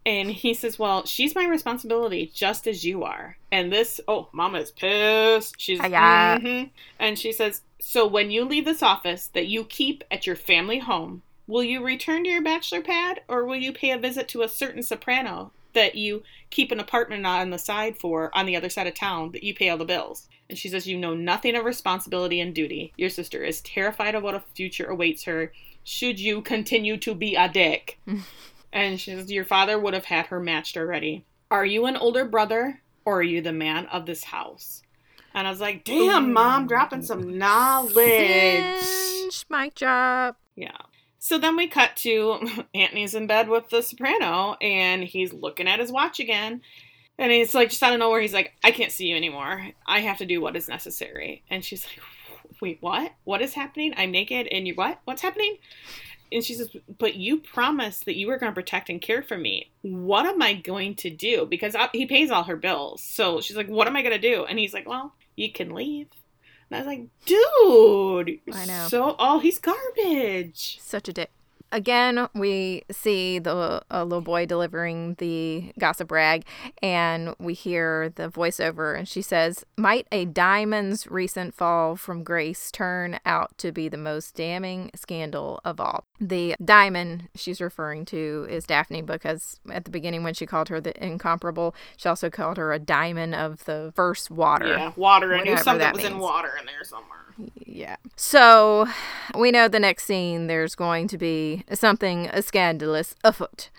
And he says, well, she's my responsibility just as you are. And this, oh, Mama is pissed. She's, mm-hmm. And she says, so when you leave this office that you keep at your family home, will you return to your bachelor pad, or will you pay a visit to a certain soprano that you keep an apartment on the side for, on the other side of town, that you pay all the bills? And she says, you know nothing of responsibility and duty. Your sister is terrified of what a future awaits her should you continue to be a dick. And she says, your father would have had her matched already. Are you an older brother, or are you the man of this house? And I was like, damn, ooh, Mom, dropping some knowledge. Singe, mic drop. Yeah. So then we cut to Anthony's in bed with the soprano, and he's looking at his watch again. And he's like, just out of nowhere, he's like, I can't see you anymore. I have to do what is necessary. And she's like, wait, what? What is happening? I'm naked, and you what? What's happening? And she says, but you promised that you were going to protect and care for me. What am I going to do? Because I, he pays all her bills. So she's like, what am I going to do? And he's like, well, you can leave. And I was like, dude, you're I know. so, oh, he's garbage. Such a dick. Again, we see the uh, little boy delivering the gossip rag, and we hear the voiceover, and she says, might a diamond's recent fall from grace turn out to be the most damning scandal of all? The diamond she's referring to is Daphne, because at the beginning when she called her the incomparable, she also called her a diamond of the first water. Yeah, water. I knew something was means. in water in there somewhere. Yeah. So we know the next scene there's going to be something scandalous afoot.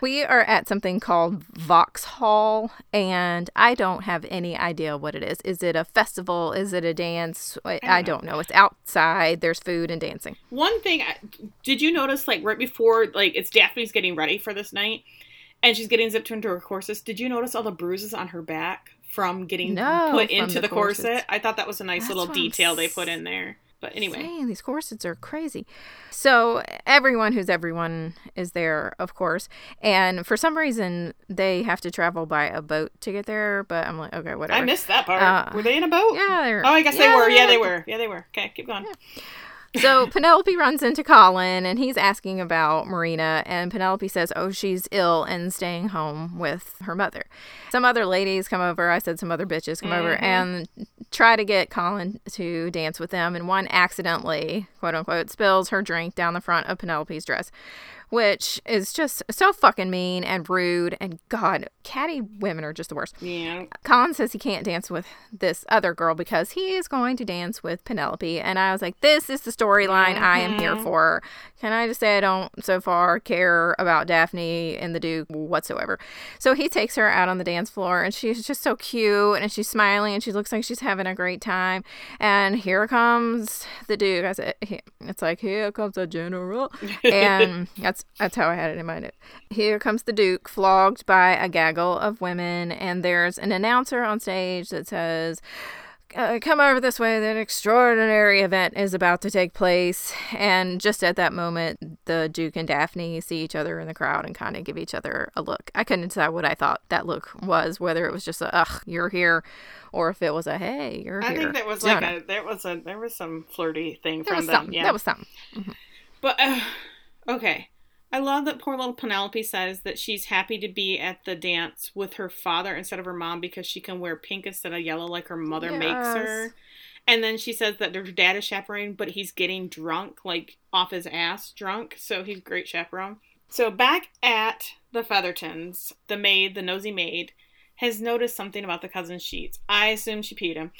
We are at something called Vauxhall, and I don't have any idea what it is. Is it a festival? Is it a dance? I don't, I don't know. know. It's outside. There's food and dancing. One thing, did you notice, like, right before, like, it's Daphne's getting ready for this night, and she's getting zipped into her corsets. Did you notice all the bruises on her back from getting no, put from into the, the corset? corset? I thought that was a nice That's little detail s- they put in there. But anyway. Dang, these corsets are crazy. So everyone who's everyone is there, of course. And for some reason, they have to travel by a boat to get there. But I'm like, okay, whatever. I missed that part. Uh, were they in a boat? Yeah, they were. Oh, I guess yeah, they were. Yeah, they were. Yeah, they were. Okay, keep going. Yeah. So Penelope runs into Colin, and he's asking about Marina, and Penelope says, oh, she's ill and staying home with her mother. Some other ladies come over, I said some other bitches come mm-hmm. over, and try to get Colin to dance with them, and one accidentally, quote-unquote, spills her drink down the front of Penelope's dress, which is just so fucking mean and rude, and God, catty women are just the worst. Yeah. Colin says he can't dance with this other girl because he is going to dance with Penelope, and I was like, this is the storyline mm-hmm. I am here for. Can I just say I don't so far care about Daphne and the Duke whatsoever. So he takes her out on the dance floor, and she's just so cute, and she's smiling, and she looks like she's having a great time, and here comes the Duke. I said, it's like, here comes a general, and that's That's how I had it in mind. Here comes the Duke, flogged by a gaggle of women, and there's an announcer on stage that says, Uh, come over this way, an extraordinary event is about to take place. And just at that moment, the Duke and Daphne see each other in the crowd and kind of give each other a look. I couldn't decide what I thought that look was, whether it was just a ugh, you're here, or if it was a hey, you're I here. I think that was like no, a, no. That was a, there was some flirty thing there from them. Yeah. That was something. Mm-hmm. But, uh, okay. I love that poor little Penelope says that she's happy to be at the dance with her father instead of her mom because she can wear pink instead of yellow like her mother yes. makes her. And then she says that her dad is chaperone, but he's getting drunk, like off his ass drunk. So he's a great chaperone. So back at the Feathertons, the maid, the nosy maid, has noticed something about the cousin's sheets. I assume she peed him.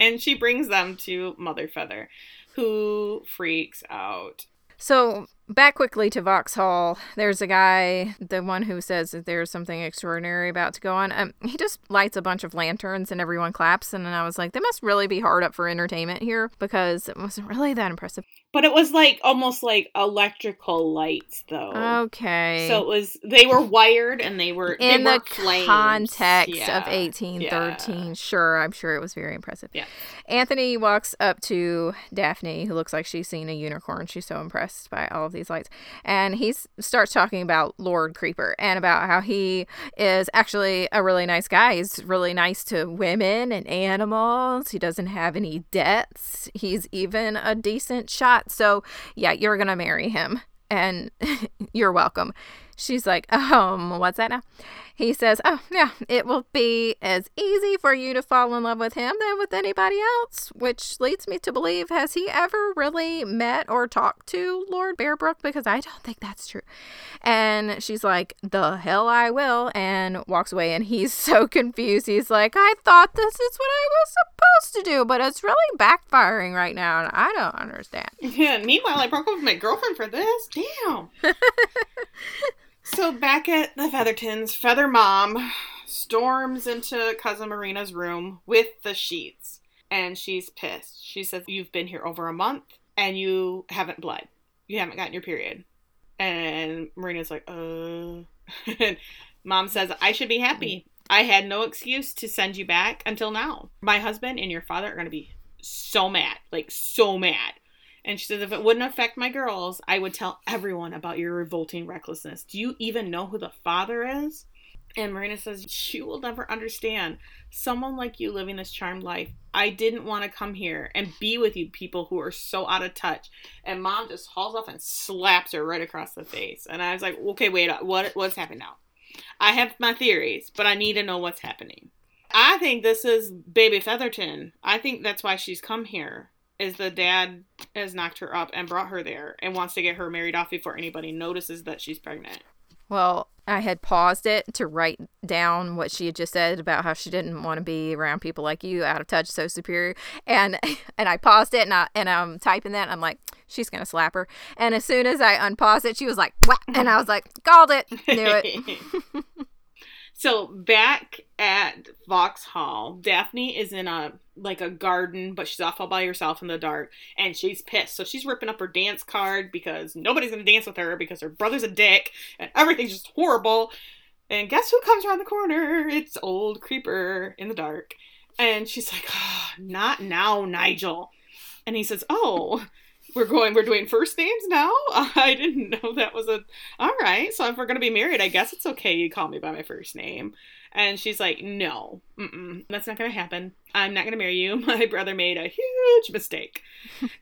And she brings them to Mother Feather, who freaks out. So back quickly to Vauxhall, there's a guy, the one who says that there's something extraordinary about to go on. Um, he just lights a bunch of lanterns and everyone claps. And then I was like, they must really be hard up for entertainment here because it wasn't really that impressive. But it was like almost like electrical lights, though. Okay. So it was, they were wired and they were in they the were context yeah. of eighteen thirteen. Yeah. Sure, I'm sure it was very impressive. Yeah. Anthony walks up to Daphne, who looks like she's seen a unicorn. She's so impressed by all of these lights. And he starts talking about Lord Creeper and about how he is actually a really nice guy. He's really nice to women and animals. He doesn't have any debts. He's even a decent shot. So, yeah, you're going to marry him and you're welcome. She's like, um, what's that now? He says, oh, yeah, it will be as easy for you to fall in love with him than with anybody else, which leads me to believe, has he ever really met or talked to Lord Bearbrook? Because I don't think that's true. And she's like, the hell I will, and walks away. And he's so confused. He's like, I thought this is what I was supposed to do, but it's really backfiring right now, and I don't understand. Yeah, meanwhile, I broke up with my girlfriend for this. Damn. So back at the Feathertons, Feather Mom storms into Cousin Marina's room with the sheets, and she's pissed. She says, you've been here over a month, and you haven't bled. You haven't gotten your period. And Marina's like, uh. And Mom says, I should be happy. I had no excuse to send you back until now. My husband and your father are going to be so mad, like so mad. And she says, if it wouldn't affect my girls, I would tell everyone about your revolting recklessness. Do you even know who the father is? And Marina says, she will never understand. Someone like you living this charmed life. I didn't want to come here and be with you people who are so out of touch. And Mom just hauls off and slaps her right across the face. And I was like, okay, wait, what what's happened now? I have my theories, but I need to know what's happening. I think this is Baby Featherton. I think that's why she's come here. Is the dad has knocked her up and brought her there and wants to get her married off before anybody notices that she's pregnant. Well, I had paused it to write down what she had just said about how she didn't want to be around people like you, out of touch, so superior. And and I paused it, and, I, and I'm typing that, and I'm like, she's going to slap her. And as soon as I unpaused it, she was like, what? And I was like, called it. Knew it. So back at Vauxhall, Daphne is in a like a garden, but she's off all by herself in the dark, and she's pissed. So she's ripping up her dance card because nobody's gonna dance with her because her brother's a dick and everything's just horrible. And guess who comes around the corner? It's old Creeper in the dark. And she's like, oh, not now, Nigel. And he says, oh, we're going, we're doing first names now? I didn't know that was a, all right. So if we're going to be married, I guess it's okay. You call me by my first name. And she's like, no, mm-mm, that's not going to happen. I'm not going to marry you. My brother made a huge mistake.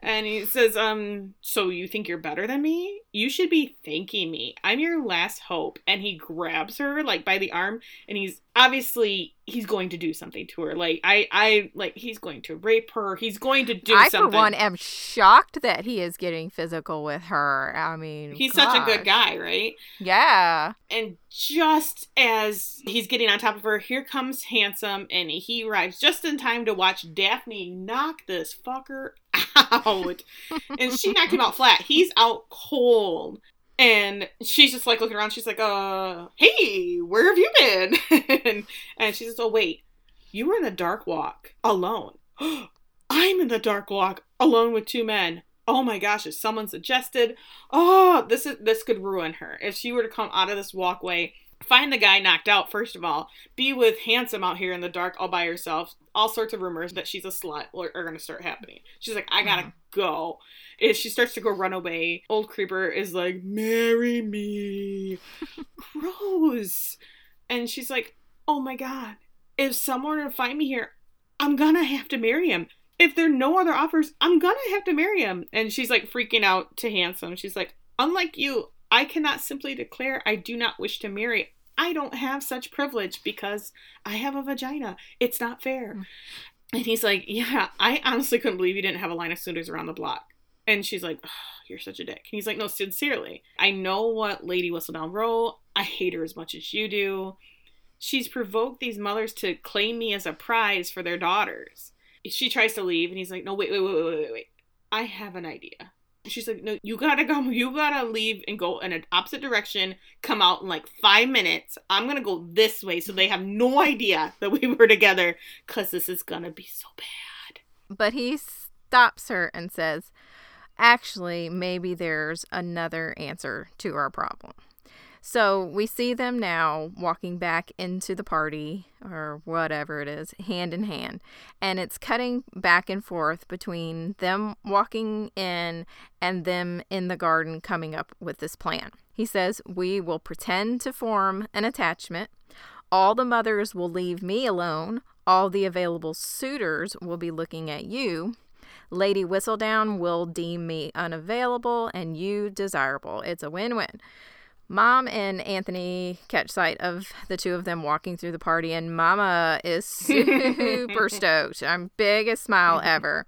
And he says, um, so you think you're better than me? You should be thanking me. I'm your last hope. And he grabs her like by the arm, and he's obviously, he's going to do something to her. Like I, I like he's going to rape her. He's going to do I, something. I for one am shocked that he is getting physical with her. I mean, he's gosh. such a good guy, right? Yeah. And just as he's getting on top of her, here comes Handsome, and he arrives just in time to watch Daphne knock this fucker out. And she knocked him out flat. He's out cold. And she's just like looking around. She's like, uh, hey, where have you been? and, and she says, oh, wait, you were in the dark walk alone. I'm in the dark walk alone with two men. Oh my gosh, if someone suggested, oh, this is this could ruin her. If she were to come out of this walkway, find the guy knocked out, first of all, be with Handsome out here in the dark all by herself, all sorts of rumors that she's a slut are, are going to start happening. She's like, I gotta mm. go. If she starts to go run away, old Creeper is like, marry me. Gross. And she's like, oh my God, if someone were to find me here, I'm gonna have to marry him. If there are no other offers, I'm going to have to marry him. And she's like freaking out to Handsome. She's like, unlike you, I cannot simply declare I do not wish to marry. I don't have such privilege because I have a vagina. It's not fair. And he's like, yeah, I honestly couldn't believe you didn't have a line of suitors around the block. And she's like, oh, you're such a dick. And he's like, no, sincerely, I know what Lady Whistledown wrote. I hate her as much as you do. She's provoked these mothers to claim me as a prize for their daughters. She tries to leave, and he's like, no, wait, wait, wait, wait, wait, wait. I have an idea. She's like, no, you gotta go, you gotta leave and go in an opposite direction, come out in like five minutes. I'm gonna go this way so they have no idea that we were together, because this is gonna be so bad. But he stops her and says, actually, maybe there's another answer to our problem. So we see them now walking back into the party or whatever it is, hand in hand. And it's cutting back and forth between them walking in and them in the garden coming up with this plan. He says, we will pretend to form an attachment. All the mothers will leave me alone. All the available suitors will be looking at you. Lady Whistledown will deem me unavailable and you desirable. It's a win-win. Mom and Anthony catch sight of the two of them walking through the party, and Mama is super stoked. I'm biggest smile ever.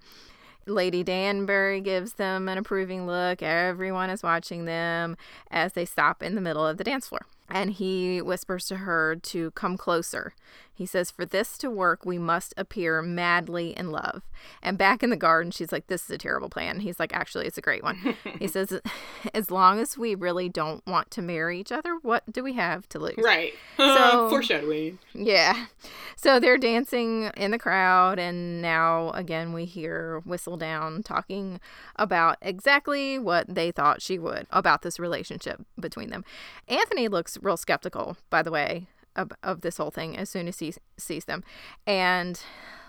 Lady Danbury gives them an approving look. Everyone is watching them as they stop in the middle of the dance floor. And he whispers to her to come closer. He says, for this to work, we must appear madly in love. And back in the garden, she's like, this is a terrible plan. He's like, actually, it's a great one. He says, as long as we really don't want to marry each other, what do we have to lose? Right. So, uh, foreshadowing. Yeah. So they're dancing in the crowd. And now, again, we hear Whistledown talking about exactly what they thought she would about this relationship between them. Anthony looks real skeptical, by the way, of, of this whole thing as soon as he sees them. And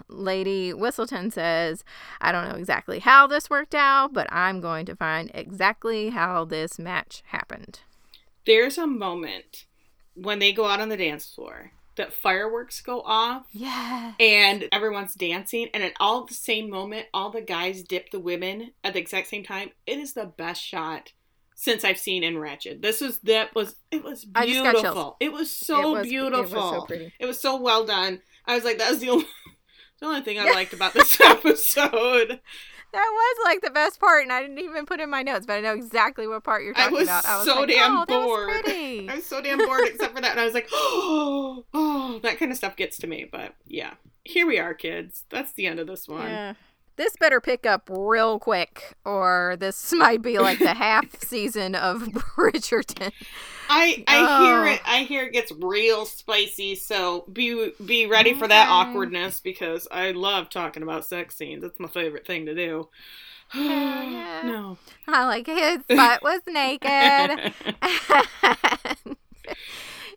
Lady Whistledown says, I don't know exactly how this worked out, but I'm going to find exactly how this match happened. There's a moment when they go out on the dance floor that fireworks go off. Yes. And everyone's dancing. And at all the same moment, all the guys dip the women at the exact same time. It is the best shot since I've seen in Ratched. This was, that was, it was beautiful. It was so it was, beautiful. It was so pretty. It was so well done. I was like, that was the only, the only thing I liked about this episode. That was like the best part, and I didn't even put in my notes, but I know exactly what part you're talking I about. I was so like, damn oh, bored. That was pretty. I was so damn bored except for that, and I was like, oh, oh, that kind of stuff gets to me, but yeah. Here we are, kids. That's the end of this one. Yeah. This better pick up real quick, or this might be like the half season of Bridgerton. I I oh. hear it. I hear it gets real spicy. So be be ready okay. for that awkwardness, because I love talking about sex scenes. It's my favorite thing to do. Oh, yeah. No, I like his butt was naked.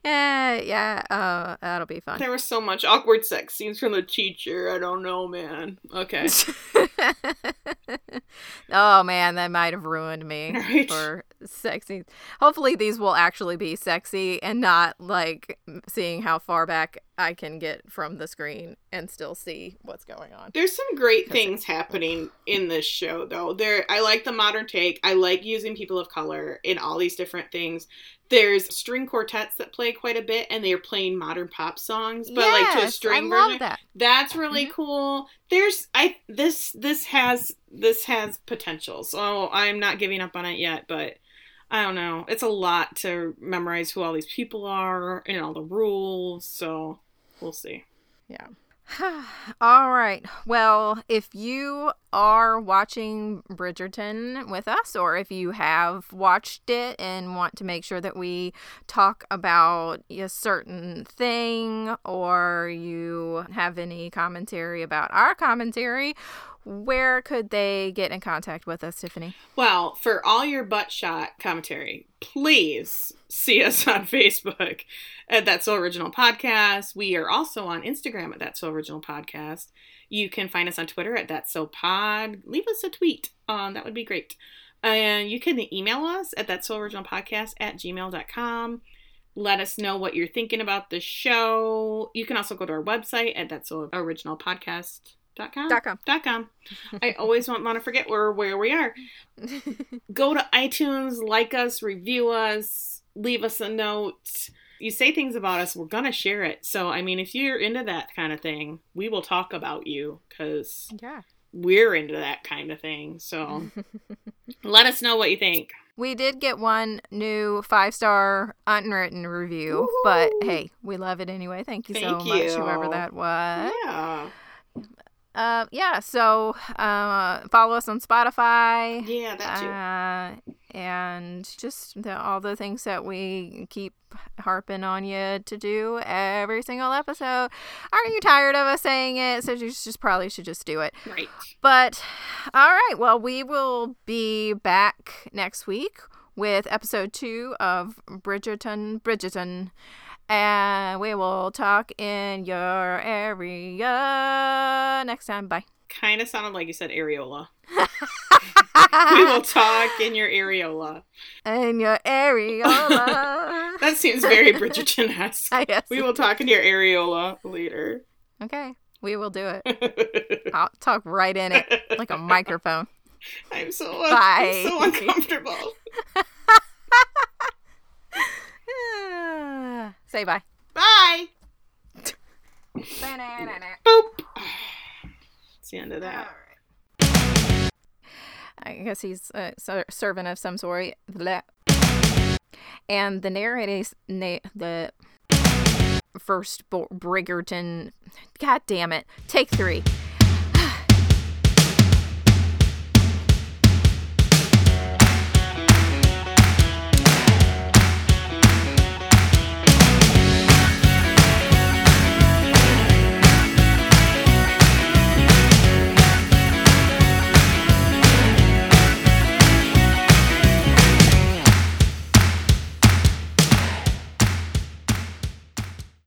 Yeah, yeah, uh, that'll be fun. There was so much awkward sex scenes from the teacher. I don't know, man. Okay. Oh man, that might have ruined me, right? For sexy. Hopefully these will actually be sexy and not like seeing how far back I can get from the screen and still see what's going on. There's some great things happening in this show though. There, I like the modern take. I like using people of color in all these different things. There's string quartets that play quite a bit, and they're playing modern pop songs, but yes, like to a string I love version. That. That's really mm-hmm. cool. There's I this this has this has potential. So I'm not giving up on it yet, but I don't know. It's a lot to memorize who all these people are and all the rules, so we'll see. Yeah. All right. Well, if you are watching Bridgerton with us, or if you have watched it and want to make sure that we talk about a certain thing, or you have any commentary about our commentary, where could they get in contact with us, Tiffany? Well, for all your butt shot commentary, please see us on Facebook at That's So Original Podcast. We are also on Instagram at That's So Original Podcast. You can find us on Twitter at That's So Pod. Leave us a tweet. Um, that would be great. And you can email us at That's So Original Podcast at gmail dot com. Let us know what you're thinking about the show. You can also go to our website at That's So Original Podcast. Dot com. Dot com. Dot com. I always want, want to forget where, where we are. Go to iTunes, like us, review us, leave us a note. You say things about us, we're going to share it. So, I mean, if you're into that kind of thing, we will talk about you because yeah. we're into that kind of thing. So let us know what you think. We did get one new five-star unwritten review, Woo-hoo. But hey, we love it anyway. Thank you Thank so you. much, whoever that was. Yeah. Uh, yeah, so uh, follow us on Spotify. Yeah, that too. Uh, and just the, all the things that we keep harping on you to do every single episode. Aren't you tired of us saying it? So you just probably should just do it. Right. But, all right, well, we will be back next week with episode two of Bridgerton, Bridgerton. And we will talk in your area next time. Bye. Kind of sounded like you said areola. We will talk in your areola. In your areola. That seems very Bridgerton-esque. I guess. We will talk in your areola later. Okay. We will do it. I'll talk right in it like a microphone. I'm so, Bye. I'm so uncomfortable. Say bye. Bye. Boop. It's the end of that. Right. I guess he's a uh, servant of some sort. And the narrator's na- the first Bridgerton. God damn it. Take three.